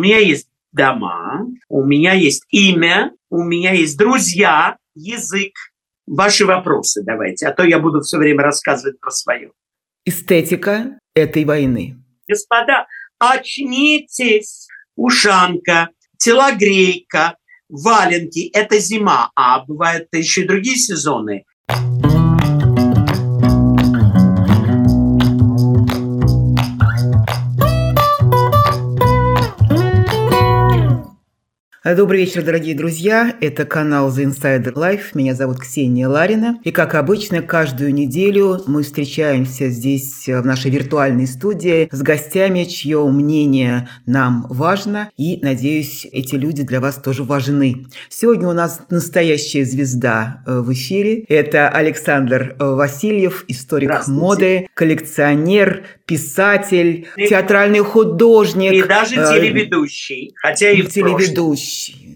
У меня есть дома, у меня есть имя, у меня есть друзья, язык. Ваши вопросы давайте, а то я буду все время рассказывать про свое. Эстетика этой войны. Господа, очнитесь. Ушанка, телогрейка, валенки – это зима, а бывают еще и другие сезоны. Добрый вечер, дорогие друзья. Это канал The Insider Life. Меня зовут Ксения Ларина. И, как обычно, каждую неделю мы встречаемся здесь, в нашей виртуальной студии, с гостями, чье мнение нам важно. И, надеюсь, эти люди для вас тоже важны. Сегодня у нас настоящая звезда в эфире. Это Александр Васильев, историк моды, коллекционер, писатель, театральный художник. И даже телеведущий. Хотя и телеведущий.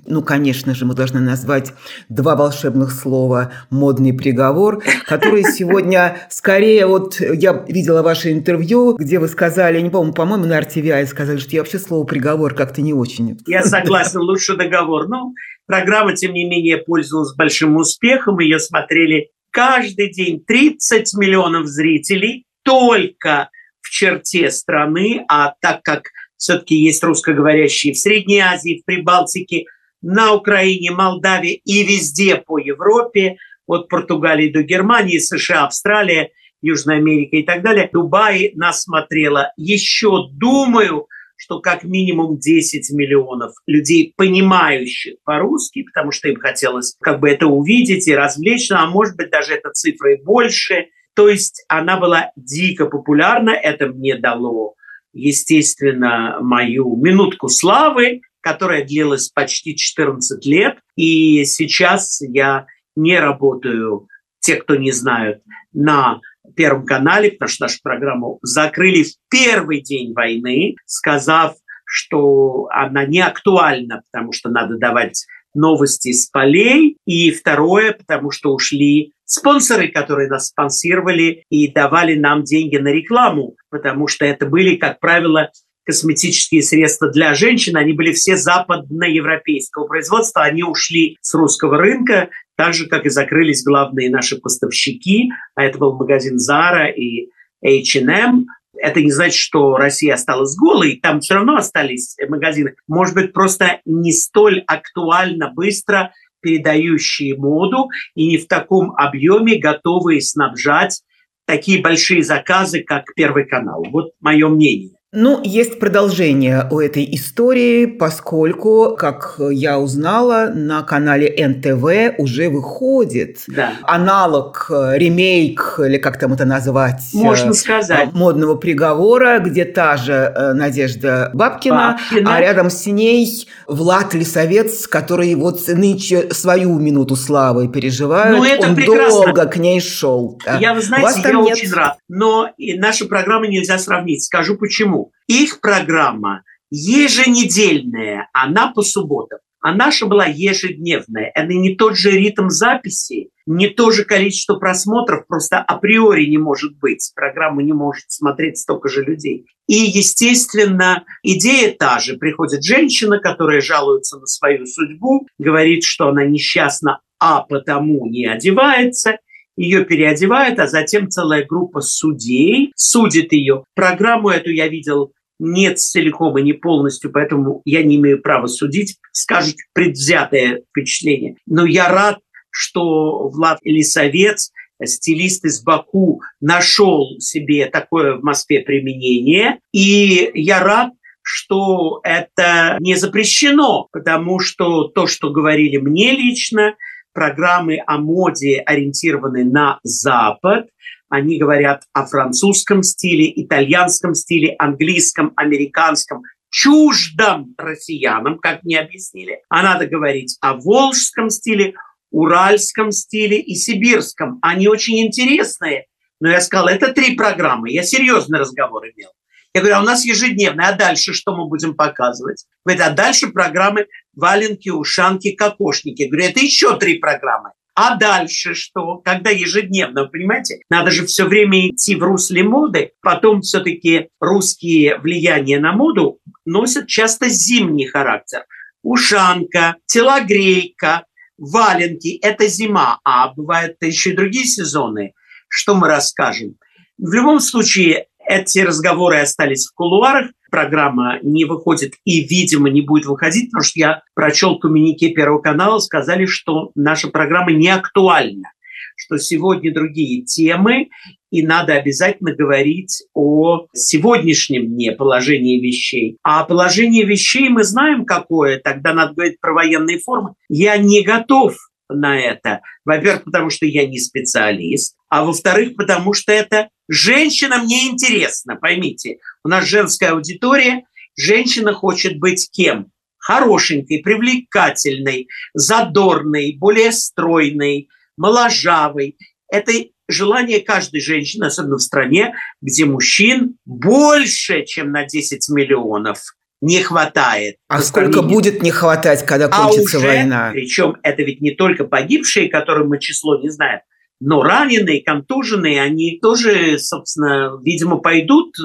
Ну, конечно же, мы должны назвать два волшебных слова «модный приговор», которые сегодня скорее... Вот я видела ваше интервью, где вы сказали, я не помню, по-моему, на RTVI сказали, что я вообще слово «приговор» как-то не очень... Я согласен, лучше договор. Но программа, тем не менее, пользовалась большим успехом. Ее смотрели каждый день 30 миллионов зрителей только в черте страны, а так как... Все-таки есть русскоговорящие в Средней Азии, в Прибалтике, на Украине, Молдавии и везде по Европе, от Португалии до Германии, США, Австралия, Южная Америка и так далее. Дубай нас смотрело. Еще думаю, что как минимум 10 миллионов людей, понимающих по-русски, потому что им хотелось как бы это увидеть и развлечься, а может быть даже эта цифра и больше. То есть она была дико популярна, это мне дало... естественно, мою минутку славы, которая длилась почти 14 лет. И сейчас я не работаю, те, кто не знают, на Первом канале, потому что нашу программу закрыли в первый день войны, сказав, что она не актуальна, потому что надо давать новости с полей. И второе, потому что ушли спонсоры, которые нас спонсировали и давали нам деньги на рекламу, потому что это были, как правило, косметические средства для женщин. Они были все западноевропейского производства. Они ушли с русского рынка, так же, как и закрылись главные наши поставщики. А это был магазин «Зара» и H&M. Это не значит, что Россия осталась голой. Там все равно остались магазины. Может быть, просто не столь актуально, быстро передающие моду и не в таком объеме готовые снабжать такие большие заказы, как Первый канал. Вот мое мнение. Ну, есть продолжение у этой истории, поскольку, как я узнала, на канале НТВ уже выходит аналог, ремейк, или как там это назвать, можно сказать, «Модного приговора», где та же Надежда Бабкина, а рядом с ней Влад Лисовец, который вот нынче свою минуту славы переживает. Ну, это он прекрасно. Долго к ней шел. Я, вы знаете, я очень рад, но наши программы нельзя сравнить. Скажу, почему. Их программа еженедельная, она по субботам, а наша была ежедневная. Это не тот же ритм записи, не то же количество просмотров, просто априори не может быть. Программу не может смотреть столько же людей. И, естественно, идея та же. Приходит женщина, которая жалуется на свою судьбу, говорит, что она несчастна, а потому не одевается. Ее переодевают, а затем целая группа судей судит ее. Программу эту я видел не целиком и не полностью, поэтому я не имею права судить, скажут предвзятое впечатление. Но я рад, что Влад Лисовец, стилист из Баку, нашел себе такое в Москве применение. И я рад, что это не запрещено, потому что то, что говорили мне лично, программы о моде ориентированы на Запад. Они говорят о французском стиле, итальянском стиле, английском, американском, чуждом россиянам, как мне объяснили. А надо говорить о волжском стиле, уральском стиле и сибирском. Они очень интересные. Но я сказала, это три программы. Я серьезный разговор имел. Я говорю, а у нас ежедневно, а дальше что мы будем показывать? Говорит, а дальше программы «Валенки, ушанки, кокошники». Я говорю, это еще три программы. А дальше что? Когда ежедневно, вы понимаете? Надо же все время идти в русле моды. Потом все-таки русские влияния на моду носят часто зимний характер. Ушанка, телогрейка, валенки – это зима, а бывают еще и другие сезоны, что мы расскажем. В любом случае, эти разговоры остались в кулуарах. Программа не выходит и, видимо, не будет выходить, потому что я прочел коммюнике Первого канала, сказали, что наша программа не актуальна, что сегодня другие темы, и надо обязательно говорить о сегодняшнем дне положении вещей. А положение вещей мы знаем какое, тогда надо говорить про военные формы. Я не готов на это. Во-первых, потому что я не специалист, а во-вторых, потому что это женщинам неинтересно, поймите. У нас женская аудитория, женщина хочет быть кем? Хорошенькой, привлекательной, задорной, более стройной, моложавой. Это желание каждой женщины, особенно в стране, где мужчин больше, чем на 10 миллионов. Не хватает. А сколько будет не хватать, когда кончится война? Причем это ведь не только погибшие, которым мы число не знаем, но раненые, контуженные, они тоже, собственно, видимо, пойдут,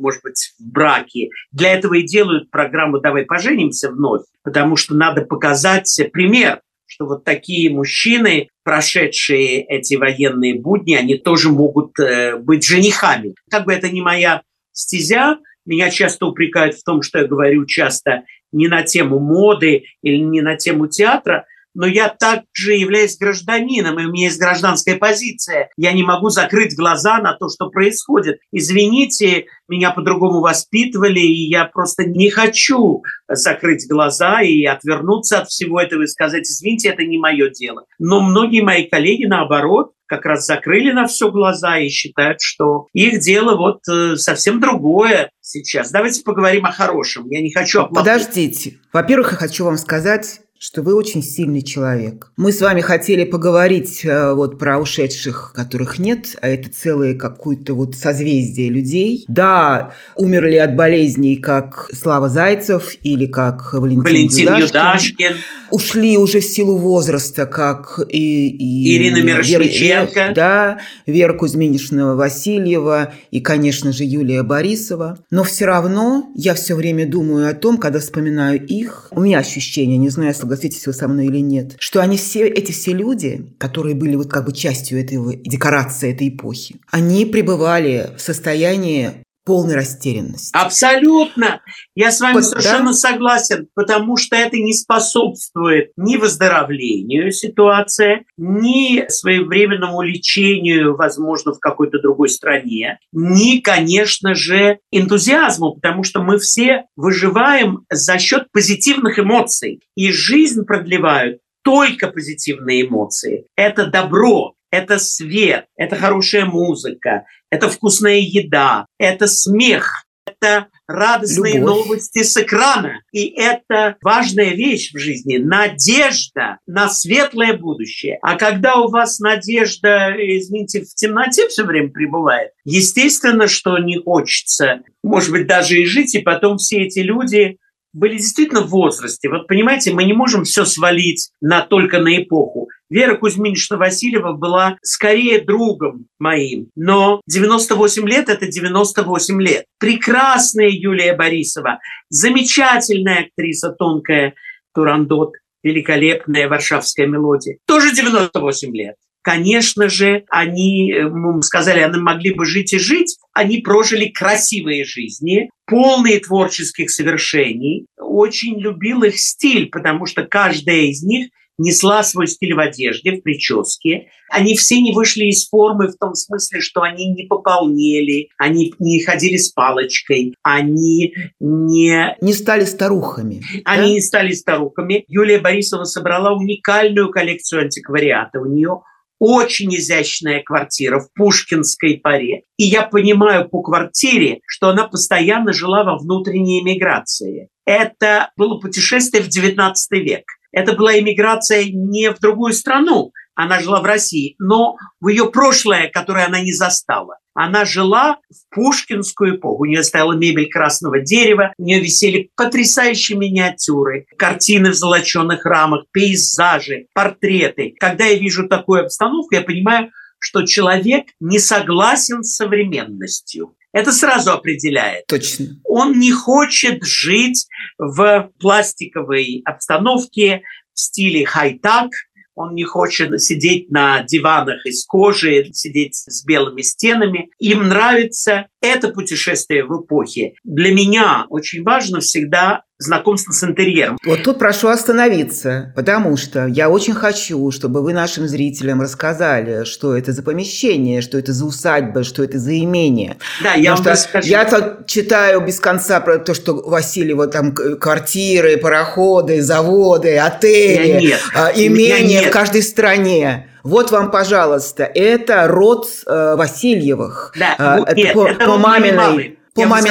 может быть, в браки. Для этого и делают программу «Давай поженимся» вновь, потому что надо показать пример, что вот такие мужчины, прошедшие эти военные будни, они тоже могут быть женихами. Как бы это ни моя стезя, меня часто упрекают в том, что я говорю часто не на тему моды или не на тему театра, но я также являюсь гражданином, и у меня есть гражданская позиция. Я не могу закрыть глаза на то, что происходит. Извините, меня по-другому воспитывали, и я просто не хочу закрыть глаза и отвернуться от всего этого и сказать, извините, это не мое дело. Но многие мои коллеги, наоборот, как раз закрыли на все глаза и считают, что их дело вот совсем другое сейчас. Давайте поговорим о хорошем. Я не хочу оплакать. Подождите. Во-первых, я хочу вам сказать, что вы очень сильный человек. Мы с вами хотели поговорить вот про ушедших, которых нет, а это целое какое-то вот созвездие людей. Да, умерли от болезней, как Слава Зайцев или как Валентин Юдашкин. Ушли уже в силу возраста, как и Ирина Мирошниченко. Вера Кузьминична Васильева и, конечно же, Юлия Борисова. Но все равно я все время думаю о том, когда вспоминаю их, у меня ощущение, не знаю, согласитесь вы со мной или нет, что они все, эти все люди, которые были вот как бы частью этого, декорации этой эпохи, они пребывали в состоянии полной растерянности. Абсолютно. Я с вами совершенно согласен, потому что это не способствует ни выздоровлению ситуации, ни своевременному лечению, возможно, в какой-то другой стране, ни, конечно же, энтузиазму, потому что мы все выживаем за счет позитивных эмоций. И жизнь продлевают только позитивные эмоции. Это добро. Это свет, это хорошая музыка, это вкусная еда, это смех, это радостные новости с экрана. И это важная вещь в жизни – надежда на светлое будущее. А когда у вас надежда, извините, в темноте все время пребывает, естественно, что не хочется, может быть, даже и жить, и потом все эти люди были действительно в возрасте. Вот понимаете, мы не можем все свалить только на эпоху. Вера Кузьминична Васильева была скорее другом моим, но 98 лет – это 98 лет. Прекрасная Юлия Борисова, замечательная актриса, тонкая турандот, великолепная «Варшавская мелодия». Тоже 98 лет. Конечно же, они, мы сказали, они могли бы жить и жить. Они прожили красивые жизни, полные творческих совершений. Очень любил их стиль, потому что каждая из них несла свой стиль в одежде, в прическе. Они все не вышли из формы в том смысле, что они не пополнели, они не ходили с палочкой, они не стали старухами. Они не стали старухами. Юлия Борисова собрала уникальную коллекцию антиквариата. У нее очень изящная квартира в Пушкинской паре. И я понимаю по квартире, что она постоянно жила во внутренней эмиграции. Это было путешествие в XIX век. Это была эмиграция не в другую страну, она жила в России, но в ее прошлое, которое она не застала. Она жила в пушкинскую эпоху. У нее стояла мебель красного дерева, у нее висели потрясающие миниатюры, картины в золоченых рамах, пейзажи, портреты. Когда я вижу такую обстановку, я понимаю, что человек не согласен с современностью. Это сразу определяет. Точно. Он не хочет жить в пластиковой обстановке в стиле хай-тек. Он не хочет сидеть на диванах из кожи, сидеть с белыми стенами. Им нравится это путешествие в эпохе. Для меня очень важно всегда знакомство с интерьером. Вот тут прошу остановиться, потому что я очень хочу, чтобы вы нашим зрителям рассказали, что это за помещение, что это за усадьба, что это за имение. Да, я вам расскажу. Я читаю без конца про то, что Васильева там квартиры, пароходы, заводы, отели, имения в каждой стране. Вот вам, пожалуйста, это род Васильевых. Да, нет, это по маминой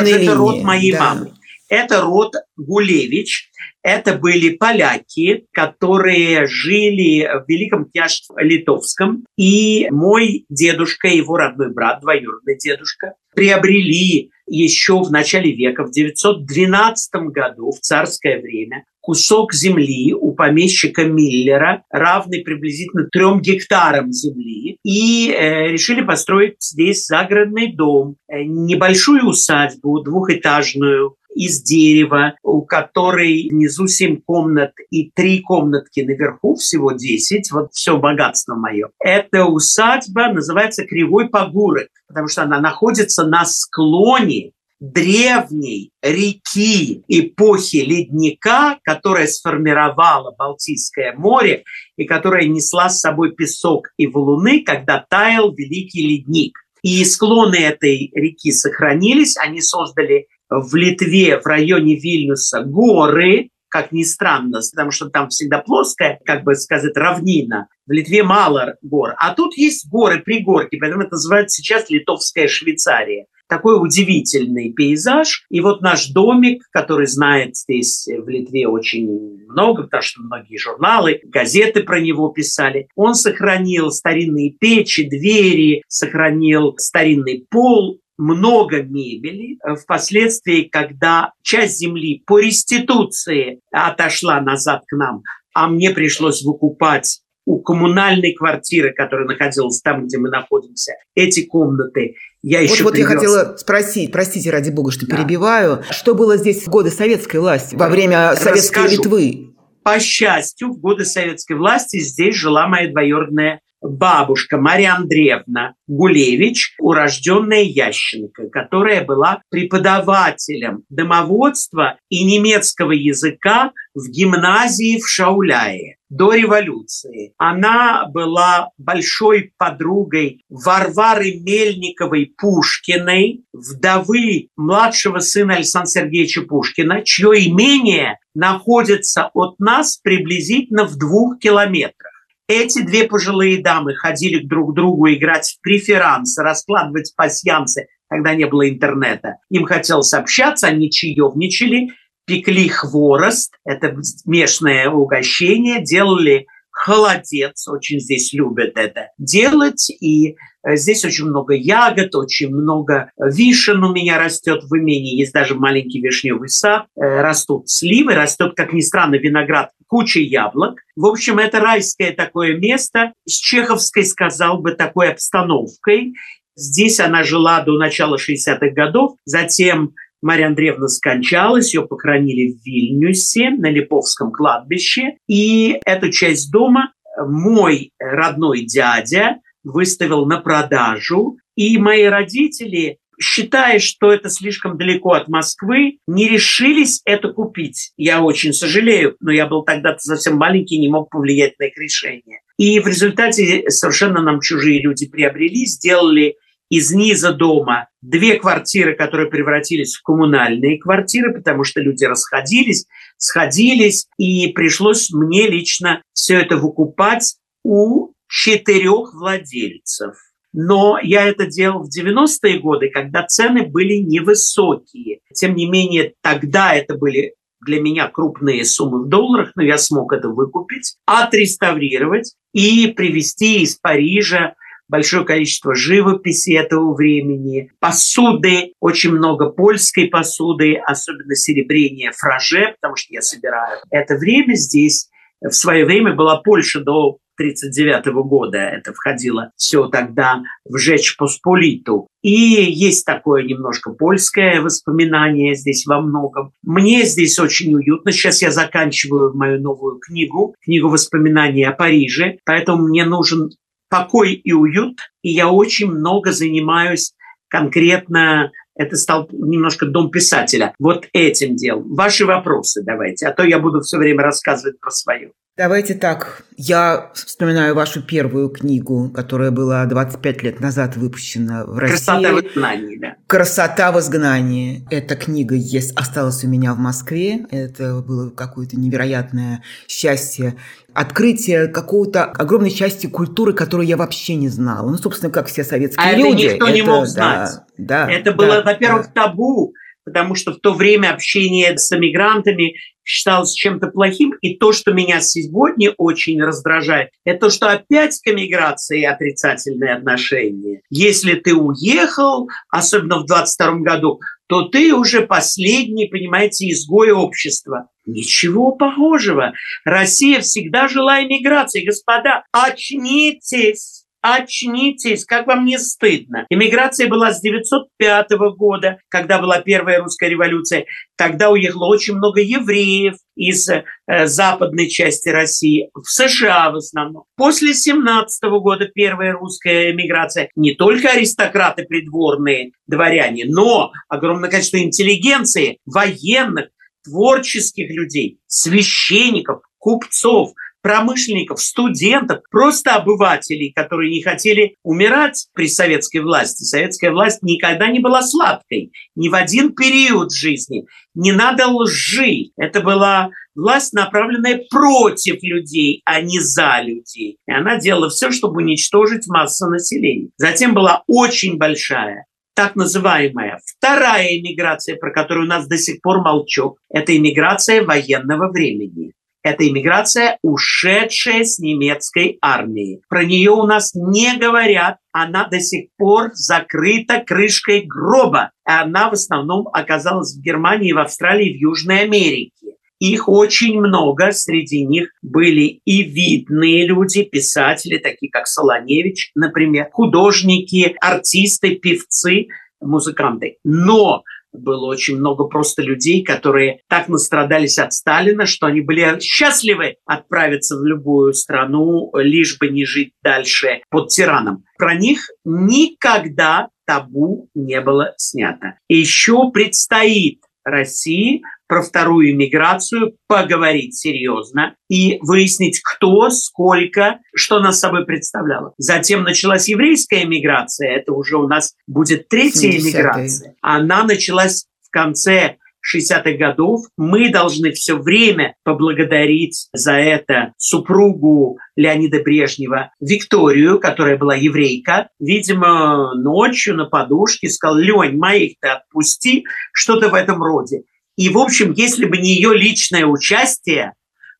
линии. Это род моей мамы. Это род Гулевич. Это были поляки, которые жили в Великом княжестве Литовском. И мой дедушка, его родной брат, двоюродный дедушка, приобрели еще в начале века, в 912 году, в царское время, кусок земли у помещика Миллера, равный приблизительно 3 гектарам земли, и решили построить здесь загородный дом, небольшую усадьбу, двухэтажную, из дерева, у которой внизу 7 комнат и 3 комнатки наверху, всего 10, вот все богатство мое. Эта усадьба называется Кривой Погурок, потому что она находится на склоне древней реки эпохи ледника, которая сформировала Балтийское море и которая несла с собой песок и валуны, когда таял Великий ледник. И склоны этой реки сохранились, они создали в Литве, в районе Вильнюса, горы, как ни странно, потому что там всегда плоская, как бы сказать, равнина. В Литве мало гор. А тут есть горы, пригорки, поэтому это называется сейчас Литовская Швейцария. Такой удивительный пейзаж. И вот наш домик, который знает здесь в Литве очень много, потому что многие журналы, газеты про него писали. Он сохранил старинные печи, двери, сохранил старинный пол, много мебели. Впоследствии, когда часть земли по реституции отошла назад к нам, а мне пришлось выкупать у коммунальной квартиры, которая находилась там, где мы находимся, эти комнаты, я еще вот привез. Я хотела спросить, простите, ради бога, что перебиваю, что было здесь в годы советской власти, во время советской Литвы? По счастью, в годы советской власти здесь жила моя двоюродная бабушка Мария Андреевна Гулевич, урожденная Ященко, которая была преподавателем домоводства и немецкого языка в гимназии в Шауляе до революции. Она была большой подругой Варвары Мельниковой-Пушкиной, вдовы младшего сына Александра Сергеевича Пушкина, чье имение находится от нас приблизительно в 2 километрах. Эти две пожилые дамы ходили друг к другу играть в преферанс, раскладывать пасьянсы, когда не было интернета. Им хотелось общаться, они чаевничали, пекли хворост, это местное угощение, делали холодец, очень здесь любят это делать, и здесь очень много ягод, очень много вишен у меня растет в имении, есть даже маленький вишневый сад, растут сливы, растет, как ни странно, виноград, куча яблок. В общем, это райское такое место, с чеховской, сказал бы, такой обстановкой. Здесь она жила до начала 60-х годов, затем Мария Андреевна скончалась, ее похоронили в Вильнюсе на Липовском кладбище. И эту часть дома мой родной дядя выставил на продажу. И мои родители, считая, что это слишком далеко от Москвы, не решились это купить. Я очень сожалею, но я был тогда совсем маленький, не мог повлиять на их решение. И в результате совершенно нам чужие люди приобрели, сделали из низа дома 2 квартиры, которые превратились в коммунальные квартиры, потому что люди расходились, сходились, и пришлось мне лично все это выкупать у 4 владельцев. Но я это делал в 90-е годы, когда цены были невысокие. Тем не менее, тогда это были для меня крупные суммы в долларах, но я смог это выкупить, отреставрировать и привезти из Парижа большое количество живописи этого времени, посуды, очень много польской посуды, особенно серебрения фраже, потому что я собираю. Это время здесь, в свое время была Польша до 1939 года это входило все тогда в «Жечь Посполиту». И есть такое немножко польское воспоминание здесь во многом. Мне здесь очень уютно. Сейчас я заканчиваю мою новую книгу, книгу воспоминаний о Париже. Поэтому мне нужен покой и уют. И я очень много занимаюсь конкретно, это стал немножко дом писателя, вот этим делом. Ваши вопросы давайте, а то я буду все время рассказывать про свое. Давайте так. Я вспоминаю вашу первую книгу, которая была 25 лет назад выпущена в России. «Красота в изгнании», да. «Красота в изгнании». Эта книга есть, осталась у меня в Москве. Это было какое-то невероятное счастье. Открытие какого-то огромной части культуры, которую я вообще не знала. Ну, собственно, как все советские люди. А это никто не мог знать. Да, это было, во-первых, табу, потому что в то время общение с эмигрантами считалось чем-то плохим. И то, что меня сегодня очень раздражает, это то, что опять к эмиграции отрицательные отношения. Если ты уехал, особенно в 22-м году, то ты уже последний, понимаете, изгой общества. Ничего похожего. Россия всегда жила эмиграцией. Господа, очнитесь! Очнитесь, как вам не стыдно. Эмиграция была с 1905 года, когда была первая русская революция. Тогда уехало очень много евреев из западной части России, в США в основном. После 1917 года первая русская эмиграция. Не только аристократы, придворные дворяне, но огромное количество интеллигенции, военных, творческих людей, священников, купцов, промышленников, студентов, просто обывателей, которые не хотели умирать при советской власти. Советская власть никогда не была сладкой, ни в один период жизни. Не надо лжи. Это была власть, направленная против людей, а не за людей. И она делала все, чтобы уничтожить массу населения. Затем была очень большая, так называемая вторая эмиграция, про которую у нас до сих пор молчок. Это эмиграция военного времени. Это эмиграция, ушедшая с немецкой армии. Про нее у нас не говорят. Она до сих пор закрыта крышкой гроба. Она в основном оказалась в Германии, в Австралии, в Южной Америке. Их очень много. Среди них были и видные люди, писатели, такие как Солоневич, например, художники, артисты, певцы, музыканты. Но было очень много просто людей, которые так настрадались от Сталина, что они были счастливы отправиться в любую страну, лишь бы не жить дальше под тираном. Про них никогда табу не было снято. И еще предстоит России про вторую эмиграцию поговорить серьезно и выяснить, кто, сколько, что нас собой представляло. Затем началась еврейская эмиграция, это уже у нас будет третья эмиграция. Она началась в конце 60-х годов. Мы должны все время поблагодарить за это супругу Леонида Брежнева, Викторию, которая была еврейка. Видимо, ночью на подушке сказала: «Лень, моих-то отпусти», что-то в этом роде. И, в общем, если бы не ее личное участие,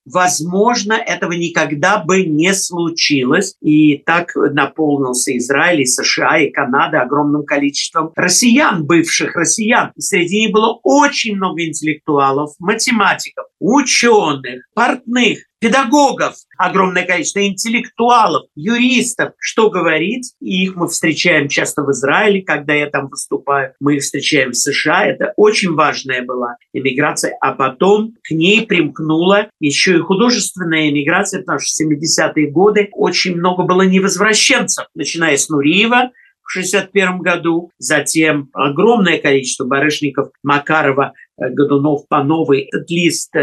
возможно, этого никогда бы не случилось. И так наполнился Израиль, и США, и Канада огромным количеством россиян, бывших россиян. Среди них было очень много интеллектуалов, математиков, ученых, портных, педагогов, огромное количество интеллектуалов, юристов. Что говорить? И их мы встречаем часто в Израиле, когда я там выступаю. Мы их встречаем в США. Это очень важная была эмиграция. А потом к ней примкнула еще и художественная эмиграция, потому что в 70-е годы очень много было невозвращенцев, начиная с Нуриева в 61 году, затем огромное количество барышников, Макарова, Годунов, Пановы. Этот лист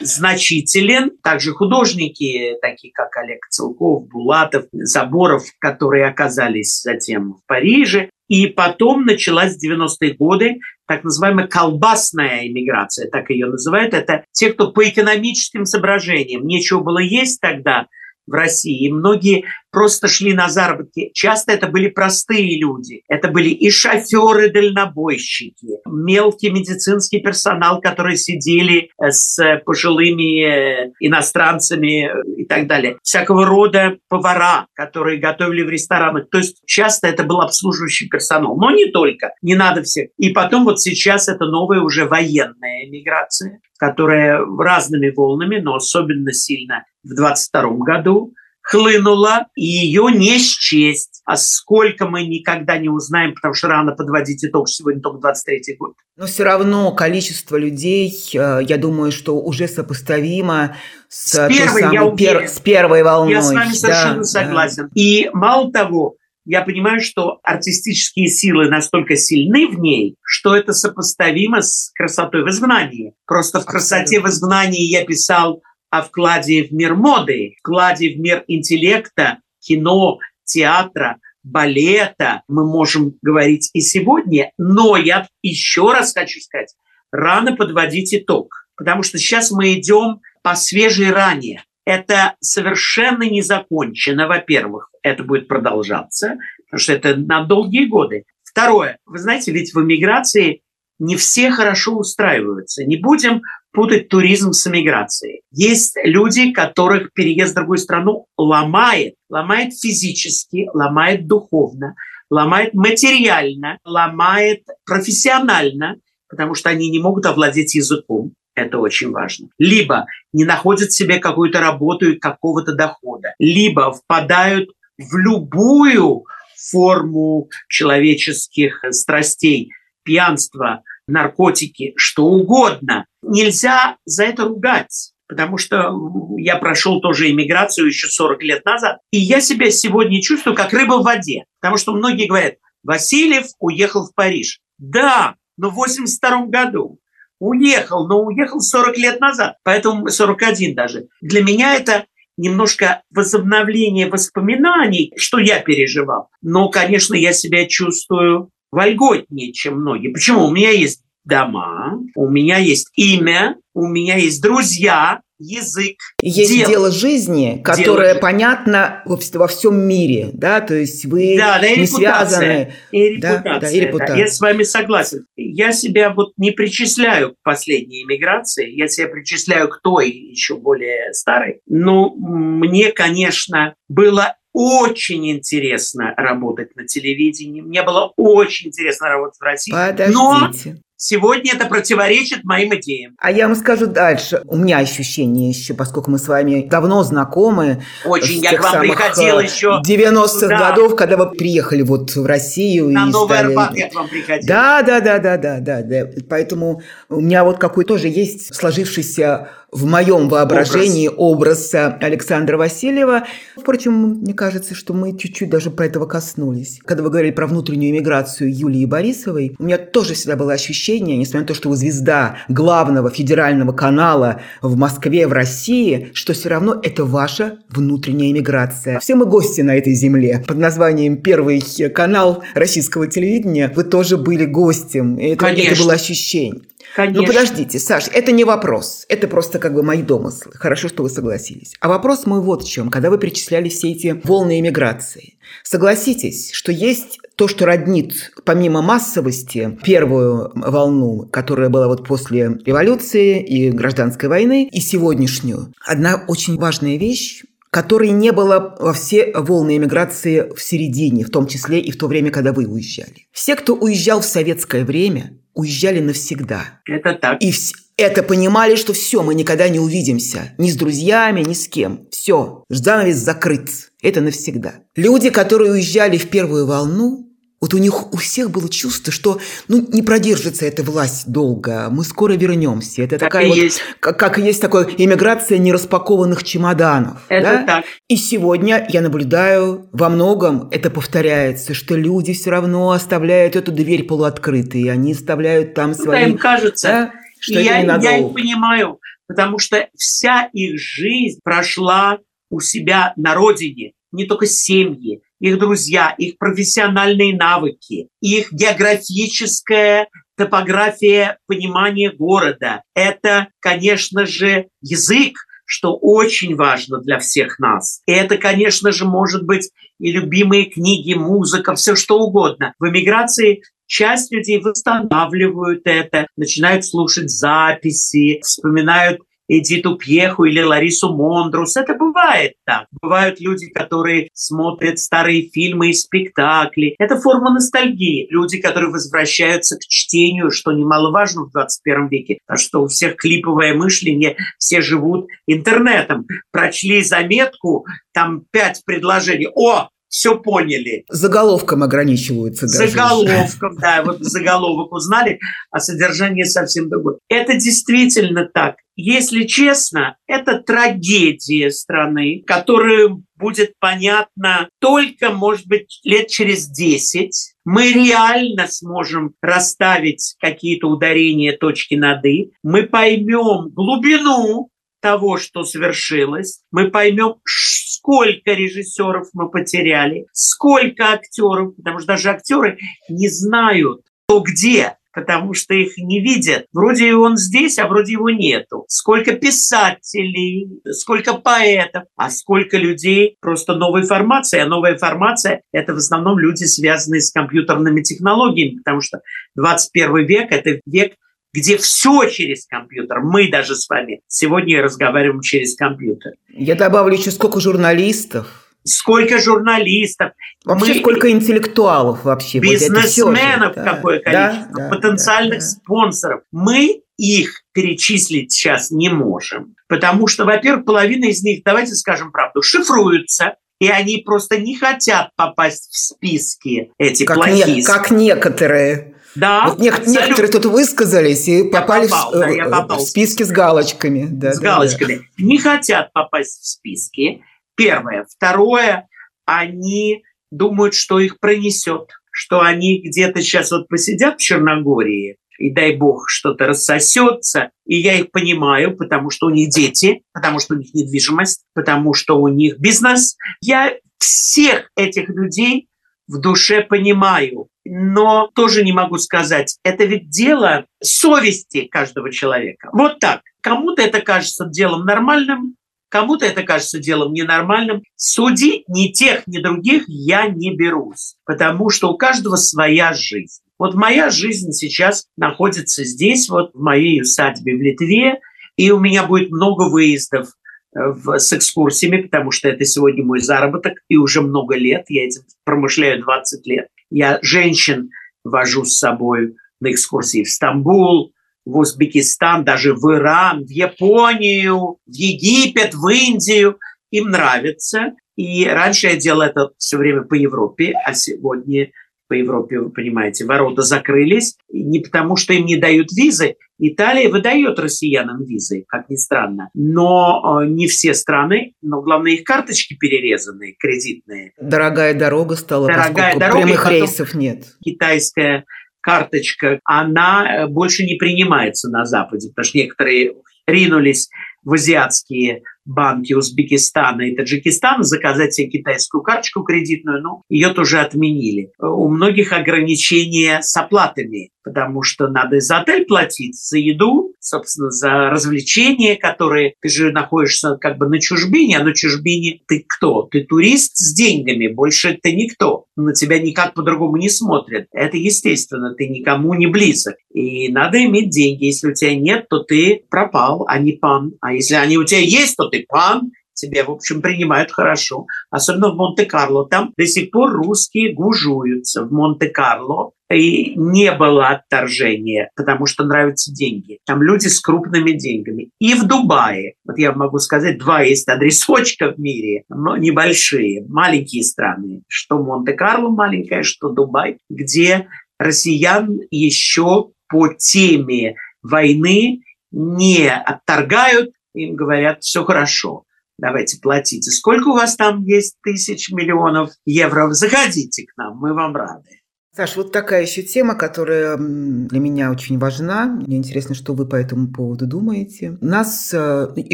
значителен. Также художники, такие как Олег Целков, Булатов, Заборов, которые оказались затем в Париже. И потом началась в 90-е годы так называемая колбасная эмиграция, так ее называют. Это те, кто по экономическим соображениям. Нечего было есть тогда в России. И многие просто шли на заработки. Часто это были простые люди. Это были и шоферы-дальнобойщики, мелкий медицинский персонал, которые сидели с пожилыми иностранцами и так далее. Всякого рода повара, которые готовили в ресторанах. То есть часто это был обслуживающий персонал. Но не только. Не надо всех. И потом вот сейчас это новая уже военная эмиграция, которая разными волнами, но особенно сильно в 22-м году. хлынула, и ее не счесть. А сколько мы никогда не узнаем, потому что рано подводить итог, сегодня только 23-й год. Но все равно количество людей, я думаю, что уже сопоставимо с первой волной. Я с вами совершенно согласен. Да. И мало того, я понимаю, что артистические силы настолько сильны в ней, что это сопоставимо с красотой в изгнании. Просто в красоте в изгнании я писал о вкладе в мир моды, вкладе в мир интеллекта, кино, театра, балета. Мы можем говорить и сегодня, но я еще раз хочу сказать, рано подводить итог, потому что сейчас мы идем по свежей ране. Это совершенно не закончено, во-первых, это будет продолжаться, потому что это на долгие годы. Второе, вы знаете, ведь в эмиграции не все хорошо устраиваются. Не будем путать туризм с эмиграцией. Есть люди, которых переезд в другую страну ломает. Ломает физически, ломает духовно, ломает материально, ломает профессионально, потому что они не могут овладеть языком. Это очень важно. Либо не находят себе какую-то работу и какого-то дохода, либо впадают в любую форму человеческих страстей, пьянства, наркотики, что угодно. Нельзя за это ругать, потому что я прошел тоже эмиграцию еще 40 лет назад, и я себя сегодня чувствую как рыба в воде, потому что многие говорят, Васильев уехал в Париж. Да, но в 1982 году. Уехал, но уехал 40 лет назад, поэтому 41 даже. Для меня это немножко возобновление воспоминаний, что я переживал. Но, конечно, я себя чувствую вольготнее, чем многие. Почему? У меня есть дома, у меня есть имя, у меня есть друзья, язык. Есть дело жизни, которое понятно во всем мире, да, то есть вы не связаны. И репутация. Я с вами согласен. Я себя вот не причисляю к последней эмиграции, я себя причисляю к той еще более старой, но мне, конечно, было очень интересно работать на телевидении, мне было очень интересно работать в России. Подождите. Но сегодня это противоречит моим идеям. А я вам скажу дальше. У меня ощущение еще, поскольку мы с вами давно знакомы. Очень, я к вам приходила еще 90-х годов, когда вы приехали вот в Россию. На Новый Арбат я к вам приходила. Да. Поэтому у меня вот какой тоже есть сложившийся в моем воображении образ Александра Васильева. Впрочем, мне кажется, что мы чуть-чуть даже про этого коснулись. Когда вы говорили про внутреннюю эмиграцию Юлии Борисовой, у меня тоже всегда было ощущение, несмотря на то, что вы звезда главного федерального канала в Москве, в России, что все равно это ваша внутренняя эмиграция. Все мы гости на этой земле. Под названием «Первый канал» российского телевидения вы тоже были гостем. И это было ощущение. Конечно. Ну, подождите, Саш, это не вопрос. Это просто как бы мои домыслы. Хорошо, что вы согласились. А вопрос мой вот в чем. Когда вы перечисляли все эти волны эмиграции, согласитесь, что есть то, что роднит, помимо массовости, первую волну, которая была вот после революции и гражданской войны, и сегодняшнюю. Одна очень важная вещь, которой не было во все волны эмиграции в середине, в том числе и в то время, когда вы уезжали. Все, кто уезжал в советское время, уезжали навсегда. Это так. И это понимали, что все, мы никогда не увидимся. Ни с друзьями, ни с кем. Все, занавес закрыт. Это навсегда. Люди, которые уезжали в первую волну, вот у них у всех было чувство, что не продержится эта власть долго, мы скоро вернемся. Это такая вот, как и есть такая эмиграция нераспакованных чемоданов. Это да? Так. И сегодня я наблюдаю, во многом это повторяется, что люди все равно оставляют эту дверь полуоткрытой, они оставляют там свои... Им кажется, да, что я их понимаю, потому что вся их жизнь прошла у себя на родине, не только семьи, их друзья, их профессиональные навыки, их географическая топография понимания города. Это, конечно же, язык, что очень важно для всех нас. И это, конечно же, может быть и любимые книги, музыка, все что угодно. В эмиграции часть людей восстанавливают это, начинают слушать записи, вспоминают Эдиту Пьеху или Ларису Мондрус. Это бывает так. Бывают люди, которые смотрят старые фильмы и спектакли. Это форма ностальгии. Люди, которые возвращаются к чтению, что немаловажно в 21 веке, потому что у всех клиповое мышление, все живут интернетом. Прочли заметку, там 5 предложений. О! Все поняли. Заголовком ограничиваются. Даже. Заголовком, да. Вот заголовок узнали, а содержание совсем другое. Это действительно так. Если честно, это трагедия страны, которую будет понятно только, может быть, лет через 10. Мы реально сможем расставить какие-то ударения, точки над «и». Мы поймем глубину того, что совершилось. Мы поймем, сколько режиссеров мы потеряли, сколько актеров, потому что даже актеры не знают, кто где, потому что их не видят. Вроде он здесь, а вроде его нету. Сколько писателей, сколько поэтов, а сколько людей просто новой формации. А новая формация – это в основном люди, связанные с компьютерными технологиями, потому что 21 век – это век, где все через компьютер. Мы даже с вами сегодня разговариваем через компьютер. Я добавлю еще, сколько журналистов. Сколько журналистов. Вообще, сколько интеллектуалов вообще. Бизнесменов вот какое количество, да, потенциальных спонсоров. Мы их перечислить сейчас не можем, потому что, во-первых, половина из них, давайте скажем правду, шифруются. И они просто не хотят попасть в списки эти плохие. Как некоторые. Да, вот некоторые тут высказались и попали в списки с галочками. Да, с галочками. Да. Не хотят попасть в списки. Первое. Второе. Они думают, что их пронесет. Что они где-то сейчас вот посидят в Черногории, и дай бог что-то рассосется. И я их понимаю, потому что у них дети, потому что у них недвижимость, потому что у них бизнес. Я всех этих людей в душе понимаю. Но тоже не могу сказать, это ведь дело совести каждого человека. Вот так. Кому-то это кажется делом нормальным, кому-то это кажется делом ненормальным. Судить ни тех, ни других я не берусь, потому что у каждого своя жизнь. Вот моя жизнь сейчас находится здесь, вот в моей усадьбе в Литве, и у меня будет много выездов с экскурсиями, потому что это сегодня мой заработок, и уже много лет, я этим промышляю 20 лет. Я женщин вожу с собой на экскурсии в Стамбул, в Узбекистан, даже в Иран, в Японию, в Египет, в Индию. Им нравится. И раньше я делал это все время по Европе, а сегодня по Европе, вы понимаете, ворота закрылись. Не потому, что им не дают визы. Италия выдает россиянам визы, как ни странно. Но не все страны, но главное, их карточки перерезаны, кредитные. Дорогая дорога стала, дорогая поскольку дорога, прямых рейсов нет. Китайская карточка, она больше не принимается на Западе, потому что некоторые ринулись в азиатские банки Узбекистана и Таджикистана заказать себе китайскую карточку кредитную, но ее тоже отменили. У многих ограничения с оплатами, потому что надо за отель платить, за еду, собственно, за развлечения, которые ты же находишься как бы на чужбине, а на чужбине ты кто? Ты турист с деньгами, больше ты никто. На тебя никак по-другому не смотрят. Это естественно, ты никому не близок. И надо иметь деньги. Если у тебя нет, то ты пропал, а не пан. А если они у тебя есть, то ты пан. Тебя, в общем, принимают хорошо. Особенно в Монте-Карло. Там до сих пор русские гужуются в Монте-Карло. И не было отторжения, потому что нравятся деньги. Там люди с крупными деньгами. И в Дубае, вот я могу сказать, 2 есть адресочка в мире, но небольшие, маленькие страны. Что Монте-Карло маленькое, что Дубай, где россиян еще по теме войны не отторгают. Им говорят, все хорошо. Давайте платите. Сколько у вас там есть тысяч, миллионов евро? Заходите к нам, мы вам рады. Саш, вот такая еще тема, которая для меня очень важна. Мне интересно, что вы по этому поводу думаете. Нас и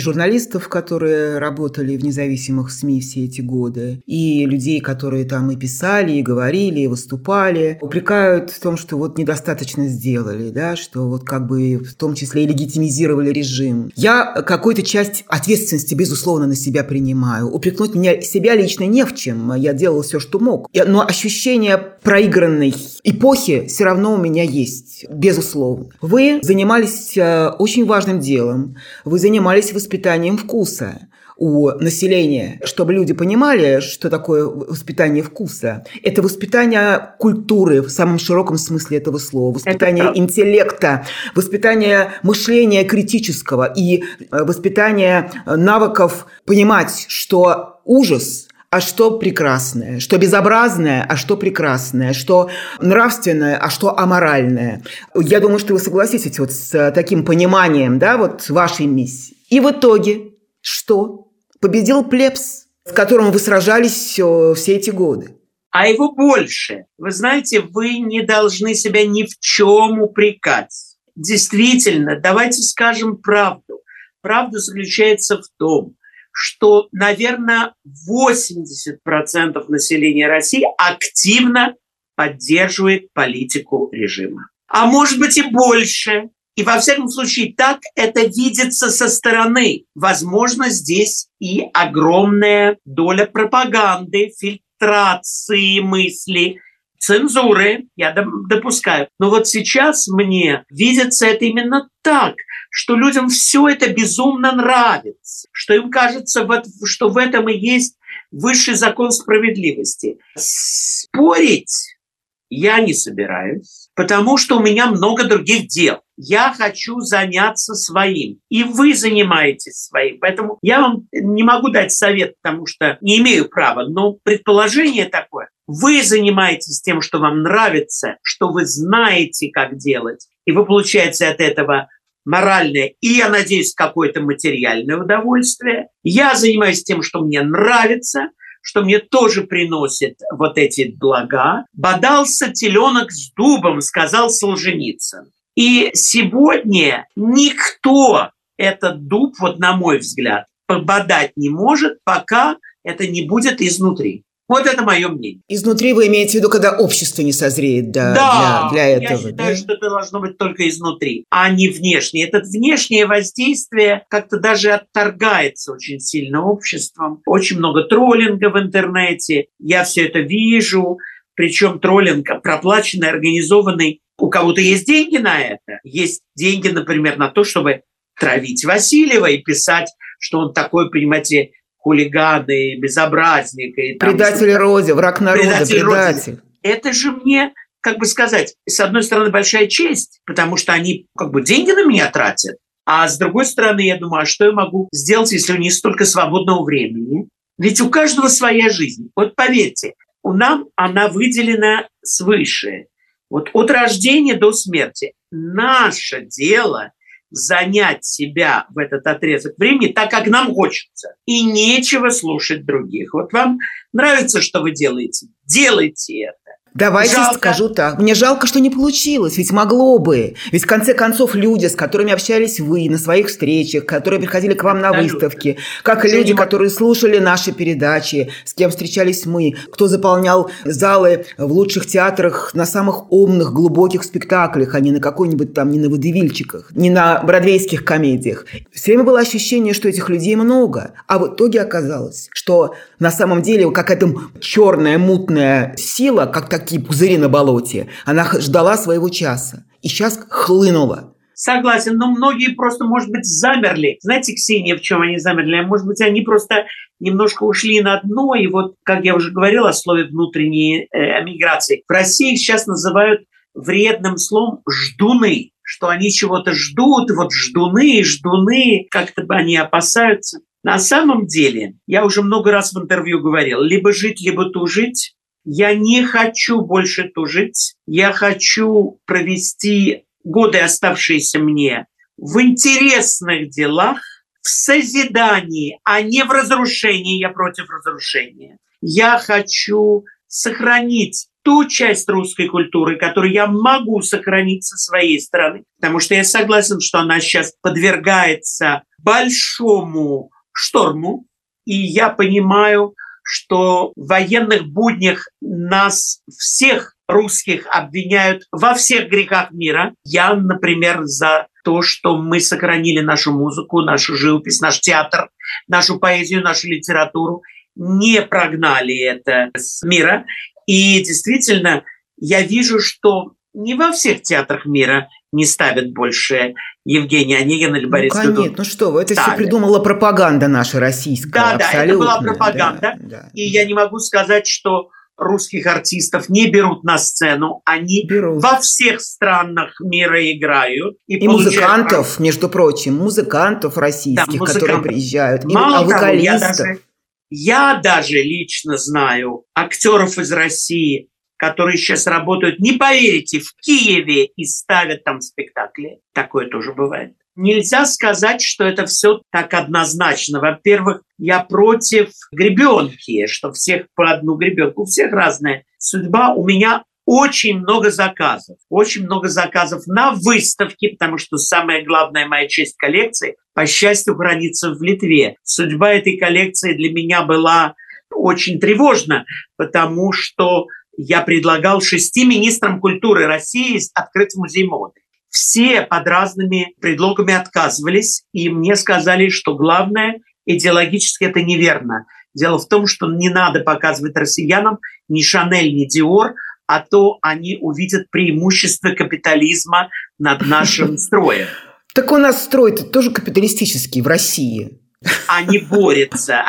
журналистов, которые работали в независимых СМИ все эти годы, и людей, которые там и писали, и говорили, и выступали, упрекают в том, что вот недостаточно сделали, да, что вот как бы в том числе и легитимизировали режим. Я какую-то часть ответственности, безусловно, на себя принимаю. Упрекнуть меня себя лично не в чем. Я делала все, что мог. Но ощущение проигранной эпохи все равно у меня есть, безусловно. Вы занимались очень важным делом. Вы занимались воспитанием вкуса у населения, чтобы люди понимали, что такое воспитание вкуса. Это воспитание культуры в самом широком смысле этого слова, воспитание интеллекта, воспитание мышления критического и воспитание навыков понимать, что ужас, а что прекрасное, что безобразное, а что прекрасное, что нравственное, а что аморальное. Я думаю, что вы согласитесь вот с таким пониманием, да, вот вашей миссии. И в итоге что? Победил плебс, с которым вы сражались все эти годы. А его больше. Вы знаете, вы не должны себя ни в чем упрекать. Действительно, давайте скажем правду. Правда заключается в том, что, наверное, 80% населения России активно поддерживает политику режима. А может быть и больше. И, во всяком случае, так это видится со стороны. Возможно, здесь и огромная доля пропаганды, фильтрации мысли, цензуры, я допускаю. Но вот сейчас мне видится это именно так, что людям все это безумно нравится, что им кажется, что в этом и есть высший закон справедливости. Спорить я не собираюсь, потому что у меня много других дел. Я хочу заняться своим, и вы занимаетесь своим. Поэтому я вам не могу дать совет, потому что не имею права, но предположение такое. Вы занимаетесь тем, что вам нравится, что вы знаете, как делать, и вы получаете от этого моральное и, я надеюсь, какое-то материальное удовольствие. Я занимаюсь тем, что мне нравится, что мне тоже приносит вот эти блага. «Бодался теленок с дубом», сказал Солженицын. И сегодня никто этот дуб, вот на мой взгляд, пободать не может, пока это не будет изнутри. Вот это мое мнение. Изнутри вы имеете в виду, когда общество не созреет для этого? Я считаю, что это должно быть только изнутри, а не внешне. Это внешнее воздействие как-то даже отторгается очень сильно обществом. Очень много троллинга в интернете. Я все это вижу. Причем троллинг проплаченный, организованный. У кого-то есть деньги на это. Есть деньги, например, на то, чтобы травить Васильева и писать, что он такой, понимаете, хулиган и безобразник. И там предатель Родины, враг народа, предатель. Это же мне, как бы сказать, с одной стороны, большая честь, потому что они как бы деньги на меня тратят, а с другой стороны, я думаю, а что я могу сделать, если у них столько свободного времени? Ведь у каждого своя жизнь. Вот поверьте, у нас она выделена свыше. Вот от рождения до смерти. Наше дело занять себя в этот отрезок времени так, как нам хочется. И нечего слушать других. Вот вам нравится, что вы делаете? Делайте это. Давайте скажу так. Мне жалко, что не получилось, ведь могло бы. Ведь в конце концов люди, с которыми общались вы на своих встречах, которые приходили к вам на выставки, как и люди, которые слушали наши передачи, с кем встречались мы, кто заполнял залы в лучших театрах на самых умных, глубоких спектаклях, а не на какой-нибудь там, не на водевильчиках, не на бродвейских комедиях. Все время было ощущение, что этих людей много. А в итоге оказалось, что на самом деле какая-то черная, мутная сила, как так такие пузыри на болоте. Она ждала своего часа. И сейчас хлынула. Согласен, но многие просто, может быть, замерли. Знаете, Ксения, в чем они замерли? Может быть, они просто немножко ушли на дно. И вот, как я уже говорила о слове внутренней эмиграции, в России их сейчас называют вредным словом «ждуны», что они чего-то ждут. Вот ждуны, как-то бы они опасаются. На самом деле, я уже много раз в интервью говорила, либо жить, либо тужить. Я не хочу больше тужить. Я хочу провести годы, оставшиеся мне, в интересных делах, в созидании, а не в разрушении. Я против разрушения. Я хочу сохранить ту часть русской культуры, которую я могу сохранить со своей стороны, потому что я согласен, что она сейчас подвергается большому шторму, и я понимаю, что в военных буднях нас всех русских обвиняют во всех грехах мира. Я, например, за то, что мы сохранили нашу музыку, нашу живопись, наш театр, нашу поэзию, нашу литературу, не прогнали это с мира. И действительно, я вижу, что не во всех театрах мира не ставят больше Евгения Онегина или Бориса Годунова. Нет, ну что вы, это все придумала пропаганда наша российская. Да, это была пропаганда. Да. И я не могу сказать, что русских артистов не берут на сцену, они берут. Во всех странах мира играют. И музыкантов, между прочим, музыкантов российских, да, которые приезжают. Мало того, я даже лично знаю актеров из России, которые сейчас работают, не поверите, в Киеве и ставят там спектакли. Такое тоже бывает. Нельзя сказать, что это все так однозначно. Во-первых, я против гребенки, что всех по одну гребенку. У всех разная судьба. У меня очень много заказов. Очень много заказов на выставки, потому что самая главная моя часть коллекции, по счастью, хранится в Литве. Судьба этой коллекции для меня была очень тревожна, потому что я предлагал 6 министрам культуры России открыть музей моды. Все под разными предлогами отказывались, и мне сказали, что главное, идеологически это неверно. Дело в том, что не надо показывать россиянам ни Шанель, ни Диор, а то они увидят преимущество капитализма над нашим строем. Так у нас строй-то тоже капиталистический в России. Они борются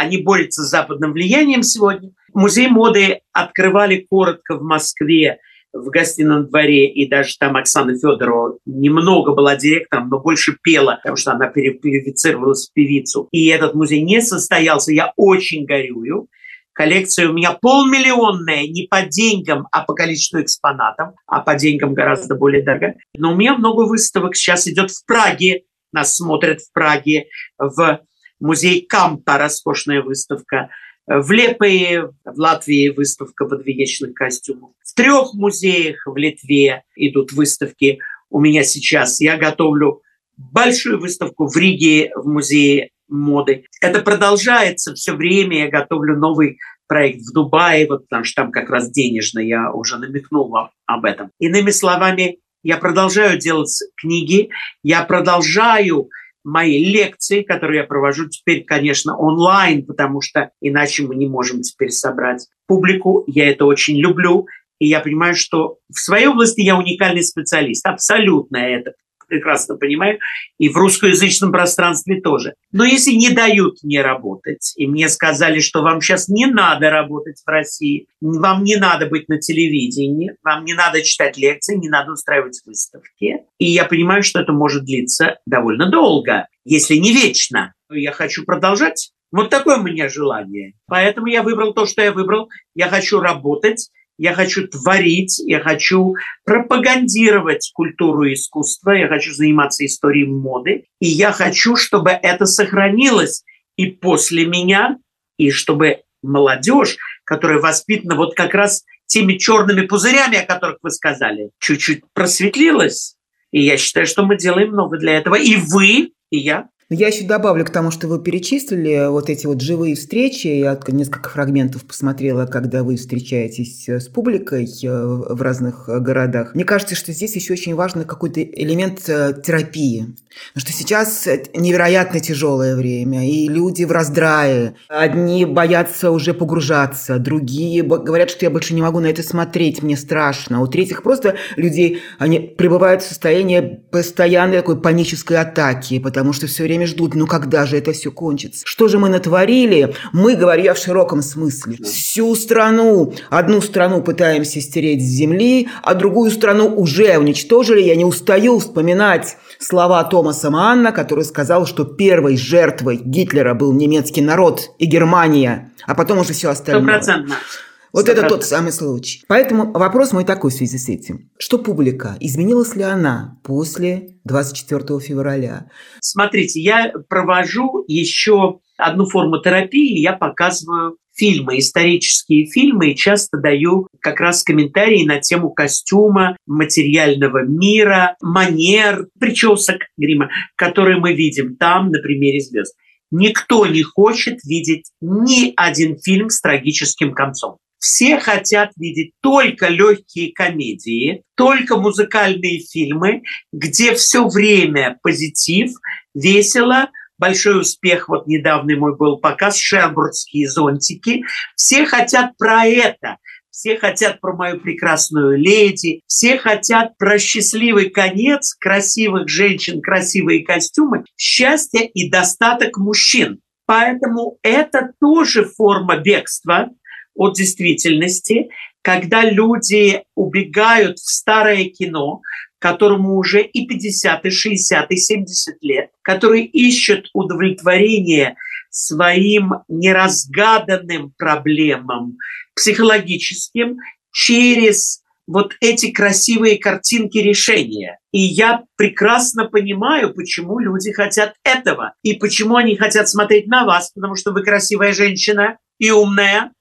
с западным влиянием сегодня. Музей моды открывали коротко в Москве, в гостином дворе, и даже там Оксана Федорова немного была директором, но больше пела, потому что она переквалифицировалась в певицу. И этот музей не состоялся, я очень горюю. Коллекция у меня 500 000-миллионная, не по деньгам, а по количеству экспонатов, а по деньгам гораздо более дорого. Но у меня много выставок сейчас идет в Праге, нас смотрят в Праге, в музей Кампа, роскошная выставка. В Лепое, в Латвии, выставка подвенечных костюмов. В 3 музеях в Литве идут выставки. У меня сейчас я готовлю большую выставку в Риге, в музее моды. Это продолжается все время. Я готовлю новый проект в Дубае, вот, потому что там как раз денежно, я уже намекнул вам об этом. Иными словами, я продолжаю делать книги, я продолжаю мои лекции, которые я провожу теперь, конечно, онлайн, потому что иначе мы не можем теперь собрать публику. Я это очень люблю. И я понимаю, что в своей области я уникальный специалист. Абсолютно это прекрасно понимаю. И в русскоязычном пространстве тоже. Но если не дают мне работать, и мне сказали, что вам сейчас не надо работать в России, вам не надо быть на телевидении, вам не надо читать лекции, не надо устраивать выставки. И я понимаю, что это может длиться довольно долго, если не вечно. Я хочу продолжать. Вот такое у меня желание. Поэтому я выбрал то, что я выбрал. Я хочу работать. Я хочу творить, я хочу пропагандировать культуру и искусство, я хочу заниматься историей моды, и я хочу, чтобы это сохранилось и после меня, и чтобы молодежь, которая воспитана вот как раз теми черными пузырями, о которых вы сказали, чуть-чуть просветлилась. И я считаю, что мы делаем много для этого. И вы, и я. Я еще добавлю к тому, что вы перечислили вот эти вот живые встречи. Я несколько фрагментов посмотрела, когда вы встречаетесь с публикой в разных городах. Мне кажется, что здесь еще очень важен какой-то элемент терапии. Потому что сейчас невероятно тяжелое время, и люди в раздрае. Одни боятся уже погружаться, другие говорят, что я больше не могу на это смотреть, мне страшно. У третьих просто людей, они пребывают в состоянии постоянной такой панической атаки, потому что все время ждут, ну когда же это все кончится? Что же мы натворили? Мы, говорю я в широком смысле, всю страну, одну страну пытаемся стереть с земли, а другую страну уже уничтожили. Я не устаю вспоминать слова Томаса Манна, который сказал, что первой жертвой Гитлера был немецкий народ и Германия, а потом уже все остальное. 100%. Вот это тот самый случай. Поэтому вопрос мой такой в связи с этим. Что публика? Изменилась ли она после 24 февраля? Смотрите, я провожу еще одну форму терапии. Я показываю фильмы, исторические фильмы, и часто даю как раз комментарии на тему костюма, материального мира, манер, причесок, грима, которые мы видим там на примере звезд. Никто не хочет видеть ни один фильм с трагическим концом. Все хотят видеть только легкие комедии, только музыкальные фильмы, где все время позитив, весело, большой успех. Вот недавний мой был показ «Шербургские зонтики». Все хотят про это. все хотят про мою прекрасную леди, все хотят про счастливый конец, красивых женщин, красивые костюмы, счастье и достаток мужчин. Поэтому это тоже форма бегства от действительности, когда люди убегают в старое кино, которому уже и 50, и 60, и 70 лет, которые ищут удовлетворение своим неразгаданным проблемам психологическим через вот эти красивые картинки решения. И я прекрасно понимаю, почему люди хотят этого, и почему они хотят смотреть на вас, потому что вы красивая женщина и умная.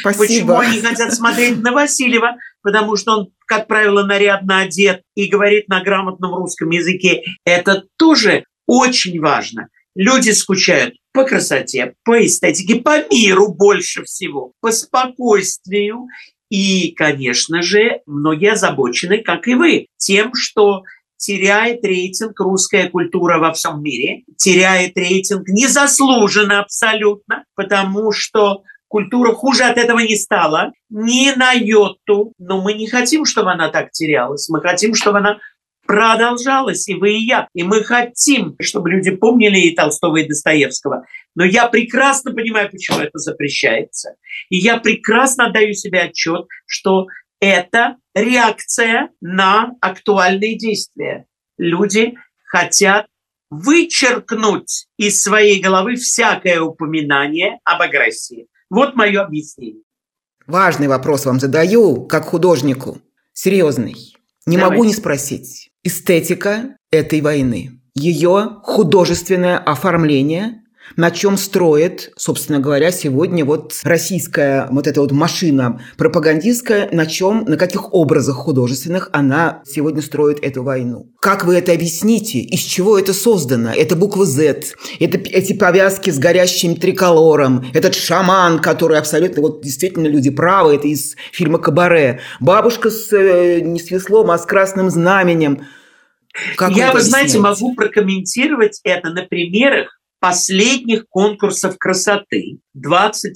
Спасибо. Почему они хотят смотреть на Васильева, потому что он, как правило, нарядно одет и говорит на грамотном русском языке. Это тоже очень важно. Люди скучают по красоте, по эстетике, по миру больше всего, по спокойствию. И, конечно же, многие озабочены, как и вы, тем, что теряет рейтинг русская культура во всем мире, теряет рейтинг незаслуженно абсолютно, потому что культура хуже от этого не стала, ни на йоту. Но мы не хотим, чтобы она так терялась. Мы хотим, чтобы она продолжалась, и вы, и я. И мы хотим, чтобы люди помнили и Толстого, и Достоевского. Но я прекрасно понимаю, почему это запрещается. И я прекрасно отдаю себе отчет, что это реакция на актуальные действия. Люди хотят вычеркнуть из своей головы всякое упоминание об агрессии. Вот мое объяснение. Важный вопрос вам задаю, как художнику. Серьезный. Не Давайте. Могу не спросить. Эстетика этой войны, ее художественное оформление, на чем строит, собственно говоря, сегодня вот российская вот эта вот машина пропагандистская, на каких образах художественных она сегодня строит эту войну. Как вы это объясните? Из чего это создано? Это буква Z, это эти повязки с горящим триколором, этот шаман, который абсолютно, вот действительно люди правы, это из фильма «Кабаре», бабушка с не с веслом, а с красным знаменем. Как Я, вы знаете, могу прокомментировать это на примерах последних конкурсов красоты 22-23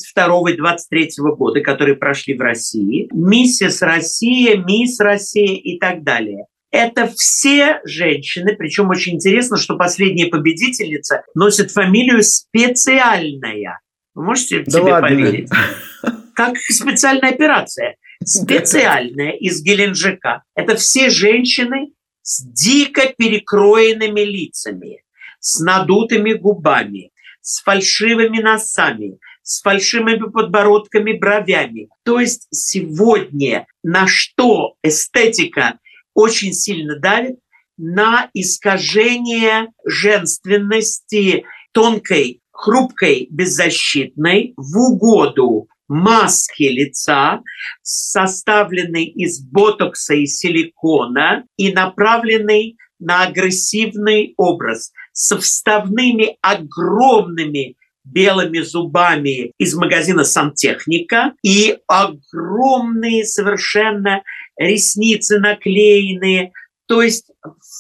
года, которые прошли в России, «Миссис Россия», «Мисс Россия» и так далее. Это все женщины, причем очень интересно, что последняя победительница носит фамилию «Специальная». Вы можете себе поверить? Как специальная операция. «Специальная» из Геленджика. Это все женщины с дико перекроенными лицами, с надутыми губами, с фальшивыми носами, с фальшивыми подбородками, бровями. То есть сегодня на что эстетика очень сильно давит? На искажение женственности тонкой, хрупкой, беззащитной в угоду маски лица, составленной из ботокса и силикона и направленной на агрессивный образ со вставными огромными белыми зубами из магазина «Сантехника» и огромные совершенно ресницы наклеенные. То есть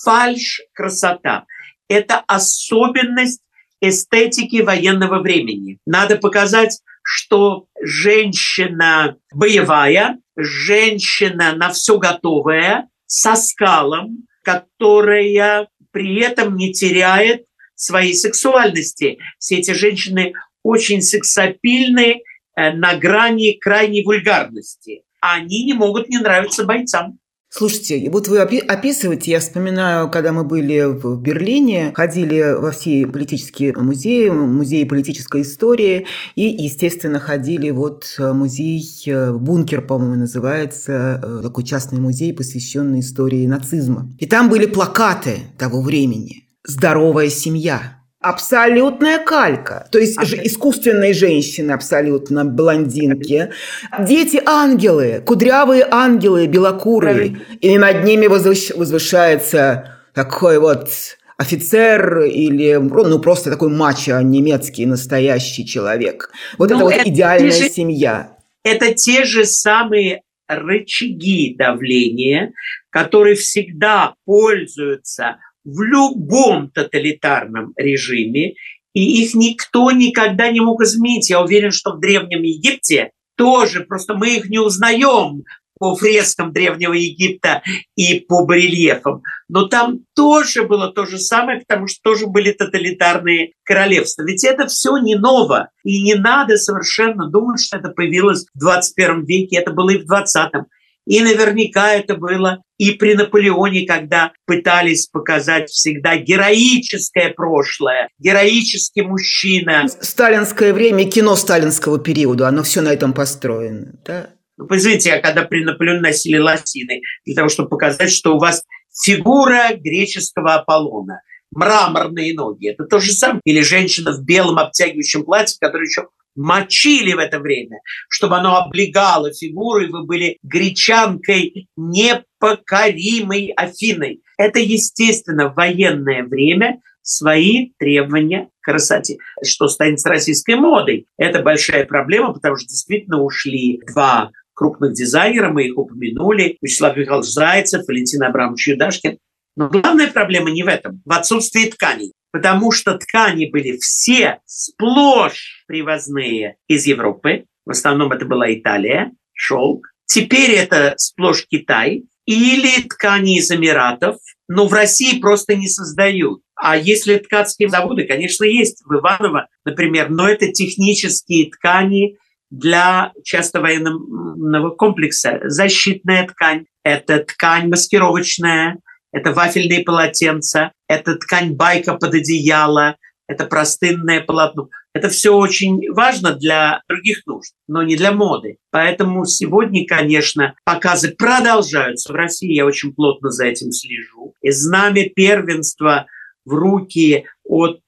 фальш-красота. Это особенность эстетики военного времени. Надо показать, что женщина боевая, женщина на все готовая, со скалом, которая при этом не теряет своей сексуальности. Все эти женщины очень сексапильны, на грани крайней вульгарности. Они не могут не нравиться бойцам. Слушайте, вот вы описываете, я вспоминаю, когда мы были в Берлине, ходили во все политические музеи, музеи политической истории, и, естественно, ходили вот музей, бункер, по-моему, называется, такой частный музей, посвященный истории нацизма. И там были плакаты того времени «Здоровая семья». Абсолютная калька. То есть искусственные женщины абсолютно, блондинки. Дети-ангелы, кудрявые ангелы, белокурые. И над ними возвышается такой вот офицер или просто такой мачо немецкий настоящий человек. Вот это вот идеальная семья. Это те же самые рычаги давления, которые всегда пользуются в любом тоталитарном режиме, и их никто никогда не мог изменить. Я уверен, что в Древнем Египте тоже, просто мы их не узнаем по фрескам Древнего Египта и по барельефам. Но там тоже было то же самое, потому что тоже были тоталитарные королевства. Ведь это все не ново. И не надо совершенно думать, что это появилось в 21 веке. Это было и в 20-м. И наверняка это было и при Наполеоне, когда пытались показать всегда героическое прошлое, героический мужчина. Сталинское время, кино сталинского периода, оно все на этом построено, да? Позвольте, а когда при Наполеоне носили лосины, для того, чтобы показать, что у вас фигура греческого Аполлона, мраморные ноги, это то же самое. Или женщина в белом обтягивающем платье, которое еще мочили в это время, чтобы оно облегало фигуру, и вы были гречанкой, непокоримой Афиной. Это, естественно, в военное время свои требования к красоте. Что станет с российской модой? Это большая проблема, потому что действительно ушли два крупных дизайнера, мы их упомянули, Вячеслав Михайлович Зайцев, Валентин Абрамович Юдашкин. Но главная проблема не в этом, в отсутствии тканей. Потому что ткани были все сплошь привозные из Европы. В основном это была Италия, шелк. Теперь это сплошь Китай. Или ткани из Эмиратов, но в России просто не создают. А если ткацкие заводы, конечно, есть в Иваново, например, но это технические ткани для часто военного комплекса. Защитная ткань, это ткань маскировочная, это вафельные полотенца, это ткань байка под одеяло, это простынное полотно. Это все очень важно для других нужд, но не для моды. Поэтому сегодня, конечно, показы продолжаются в России. Я очень плотно за этим слежу. И знамя первенства в руки от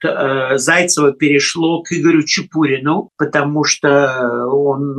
Зайцева перешло к Игорю Чепурину, потому что он,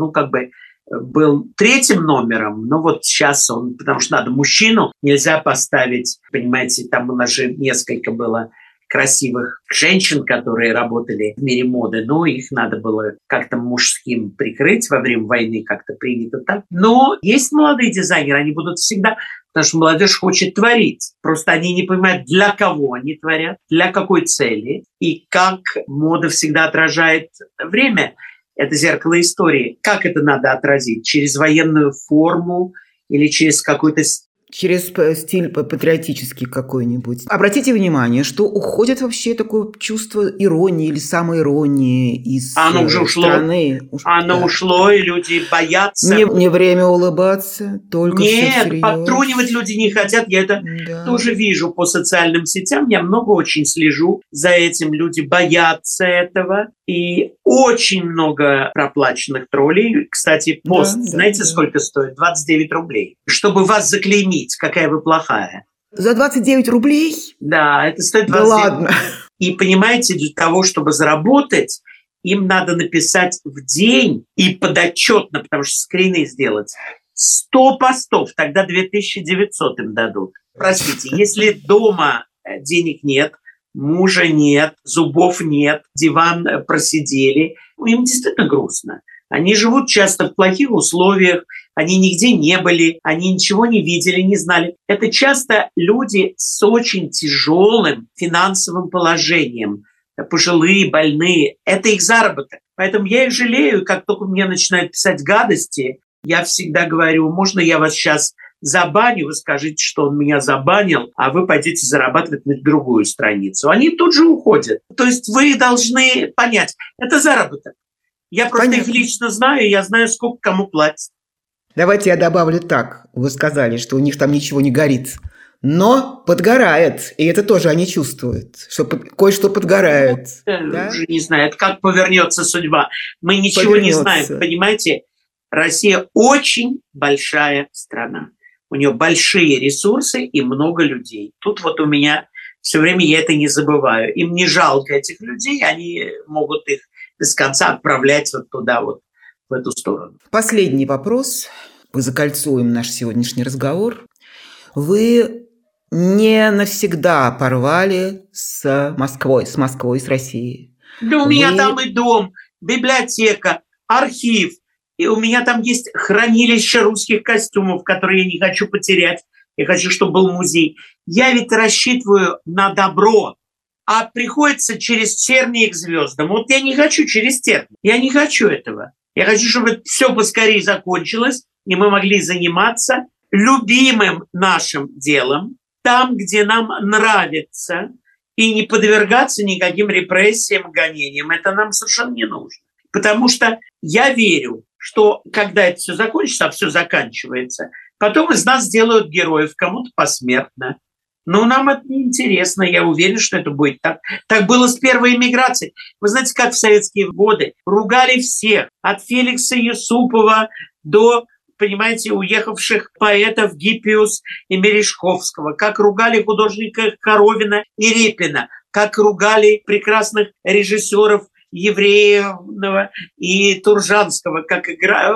был третьим номером, но вот сейчас он, потому что надо мужчину, нельзя поставить, понимаете, там у нас же несколько было красивых женщин, которые работали в мире моды, но их надо было как-то мужским прикрыть во время войны, как-то принято так. Но есть молодые дизайнеры, они будут всегда, потому что молодежь хочет творить. Просто они не понимают, для кого они творят, для какой цели и как мода всегда отражает время. Это зеркало истории. Как это надо отразить? Через военную форму или через какой-то... Через стиль патриотический какой-нибудь. Обратите внимание, что уходит вообще такое чувство иронии или самоиронии из страны. Оно ушло, и люди боятся. Не время улыбаться, только все серьезно. Нет, подтрунивать люди не хотят. Я это тоже вижу по социальным сетям. Я много очень слежу за этим. Люди боятся этого. И очень много проплаченных троллей. Кстати, пост, сколько стоит? 29 рублей. Чтобы вас заклеймить. Какая вы плохая. За 29 рублей? Да, это стоит 29. Да ладно. И понимаете, для того, чтобы заработать, им надо написать в день и подотчетно, потому что скрины сделать, 100 постов, тогда 2900 им дадут. Простите, если дома денег нет, мужа нет, зубов нет, диван просидели, им действительно грустно. Они живут часто в плохих условиях, они нигде не были, они ничего не видели, не знали. Это часто люди с очень тяжелым финансовым положением, пожилые, больные. Это их заработок. Поэтому я их жалею, как только мне начинают писать гадости, я всегда говорю, можно я вас сейчас забаню, вы скажите, что он меня забанил, а вы пойдете зарабатывать на другую страницу. Они тут же уходят. То есть вы должны понять, это заработок. Я просто их лично знаю, я знаю, сколько кому платят. Давайте я добавлю так. Вы сказали, что у них там ничего не горит. Но подгорает. И это тоже они чувствуют, что кое-что подгорает. Да? Уже не знает, как повернется судьба. Мы ничего не знаем. Понимаете, Россия очень большая страна. У нее большие ресурсы и много людей. Тут вот у меня все время я это не забываю. Им не жалко этих людей, они могут их без конца отправлять вот туда, вот в эту сторону. Последний вопрос. Мы закольцуем наш сегодняшний разговор. Вы не навсегда порвали с Москвой, с Россией. Да у меня там и дом, библиотека, архив. И у меня там есть хранилище русских костюмов, которые я не хочу потерять. Я хочу, чтобы был музей. Я ведь рассчитываю на добро. А приходится через тернии к звездам. Вот я не хочу через тернии. Я не хочу этого. Я хочу, чтобы все поскорее закончилось, и мы могли заниматься любимым нашим делом, там, где нам нравится, и не подвергаться никаким репрессиям, гонениям. Это нам совершенно не нужно. Потому что я верю, что когда это все закончится, а все заканчивается, потом из нас делают героев, кому-то посмертно. Но нам это неинтересно, я уверен, что это будет так. Так было с первой эмиграцией. Вы знаете, как в советские годы ругали всех, от Феликса Юсупова до, понимаете, уехавших поэтов Гиппиус и Мережковского, как ругали художников Коровина и Репина, как ругали прекрасных режиссеров Евреевного и Туржанского, как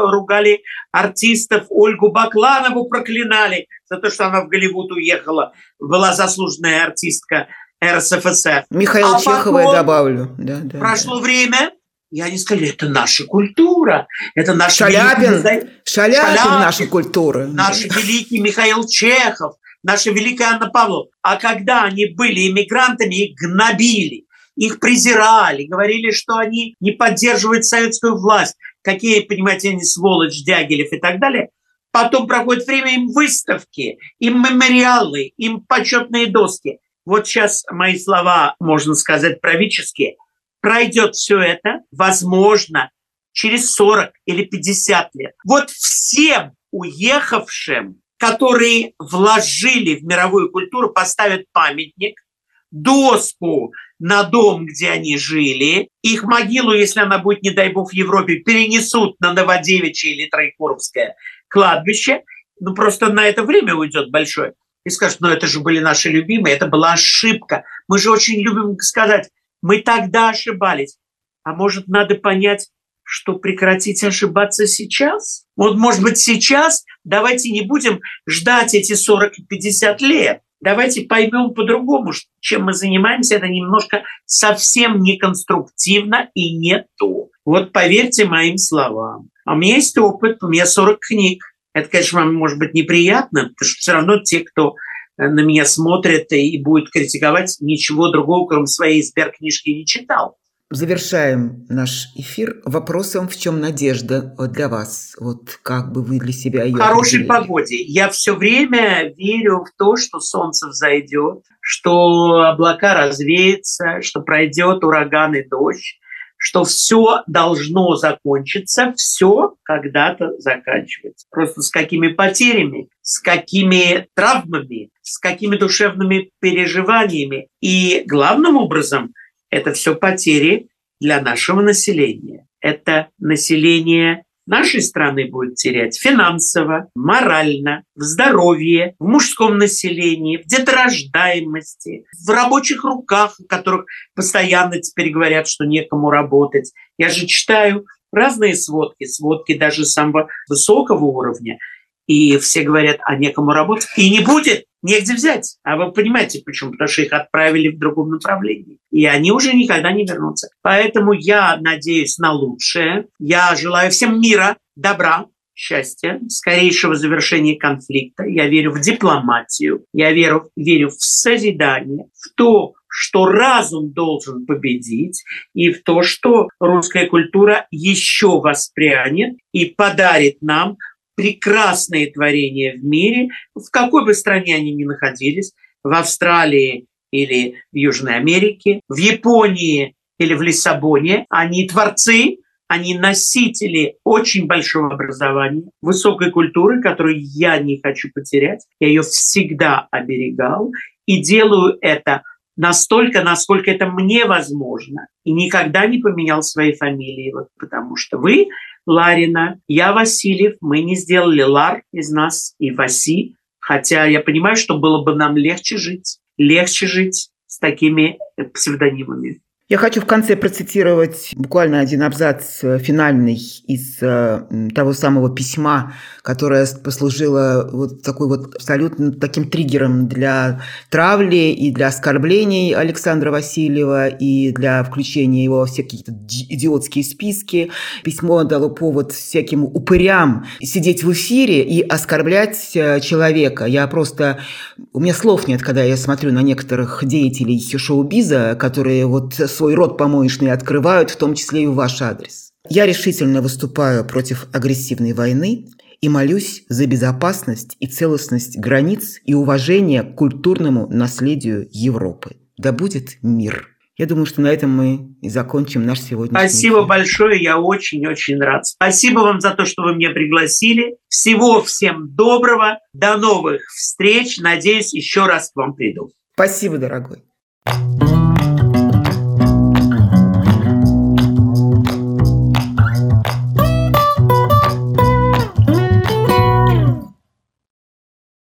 ругали артистов, Ольгу Бакланову проклинали за то, что она в Голливуд уехала, была заслуженная артистка РСФСР. Михаила Чехова я добавлю. Да, прошло время, и они сказали, это наша культура, это наша... Шаляпин наша культура. Наш великий Михаил Чехов, наша великая Анна Павлова. А когда они были иммигрантами, их гнобили, их презирали, говорили, что они не поддерживают советскую власть. Какие, понимаете, они сволочь, Дягилев и так далее. Потом проходит время, им выставки, им мемориалы, им почетные доски. Вот сейчас мои слова, можно сказать, правительские. Пройдет все это, возможно, через 40 или 50 лет. Вот всем уехавшим, которые вложили в мировую культуру, поставят памятник, доску на дом, где они жили. Их могилу, если она будет, не дай бог, в Европе, перенесут на Новодевичье или Троекуровское кладбище. Ну, просто на это время уйдет большое. И скажут, ну, это же были наши любимые, это была ошибка. Мы же очень любим сказать, мы тогда ошибались. А может, надо понять, что прекратить ошибаться сейчас? Вот, может быть, сейчас давайте не будем ждать эти 40-50 лет. Давайте поймем по-другому, чем мы занимаемся. Это немножко совсем не конструктивно и не то. Вот поверьте моим словам. А у меня есть опыт, у меня 40 книг. Это, конечно, вам может быть неприятно, потому что все равно те, кто на меня смотрит и будет критиковать, ничего другого, кроме своей сберкнижки, не читал. Завершаем наш эфир вопросом, в чем надежда для вас? Вот как бы вы для себя ее... В хорошей погоде. Я все время верю в то, что солнце взойдет, что облака развеются, что пройдет ураган и дождь, что все должно закончиться, все когда-то заканчивается. Просто с какими потерями, с какими травмами, с какими душевными переживаниями. И главным образом... Это все потери для нашего населения. Это население нашей страны будет терять финансово, морально, в здоровье, в мужском населении, в деторождаемости, в рабочих руках, о которых постоянно теперь говорят, что некому работать. Я же читаю разные сводки даже самого высокого уровня, и все говорят, а некому работать, и не будет. Негде взять. А вы понимаете, почему? Потому что их отправили в другом направлении. И они уже никогда не вернутся. Поэтому я надеюсь на лучшее. Я желаю всем мира, добра, счастья, скорейшего завершения конфликта. Я верю в дипломатию. Я верю в созидание, в то, что разум должен победить, и в то, что русская культура еще воспрянет и подарит нам прекрасные творения в мире, в какой бы стране они ни находились, в Австралии или в Южной Америке, в Японии или в Лиссабоне. Они творцы, они носители очень большого образования, высокой культуры, которую я не хочу потерять. Я ее всегда оберегал и делаю это настолько, насколько это мне возможно. И никогда не поменял свои фамилии, вот потому что вы... Ларина, я Васильев, мы не сделали Лар из нас и Васи, хотя я понимаю, что было бы нам легче жить с такими псевдонимами. Я хочу в конце процитировать буквально один абзац финальный из того самого письма, которое послужило вот такой вот абсолютно таким триггером для травли и для оскорблений Александра Васильева и для включения его во все какие-то идиотские списки. Письмо дало повод всяким упырям сидеть в эфире и оскорблять человека. У меня слов нет, когда я смотрю на некоторых деятелей шоу-биза, которые вот свой рот помоечный открывают, в том числе и в ваш адрес. Я решительно выступаю против агрессивной войны и молюсь за безопасность и целостность границ и уважение к культурному наследию Европы. Да будет мир. Я думаю, что на этом мы и закончим наш сегодняшний эфир. Спасибо большое, я очень-очень рад. Спасибо вам за то, что вы меня пригласили. Всего всем доброго, до новых встреч. Надеюсь, еще раз к вам приду. Спасибо, дорогой.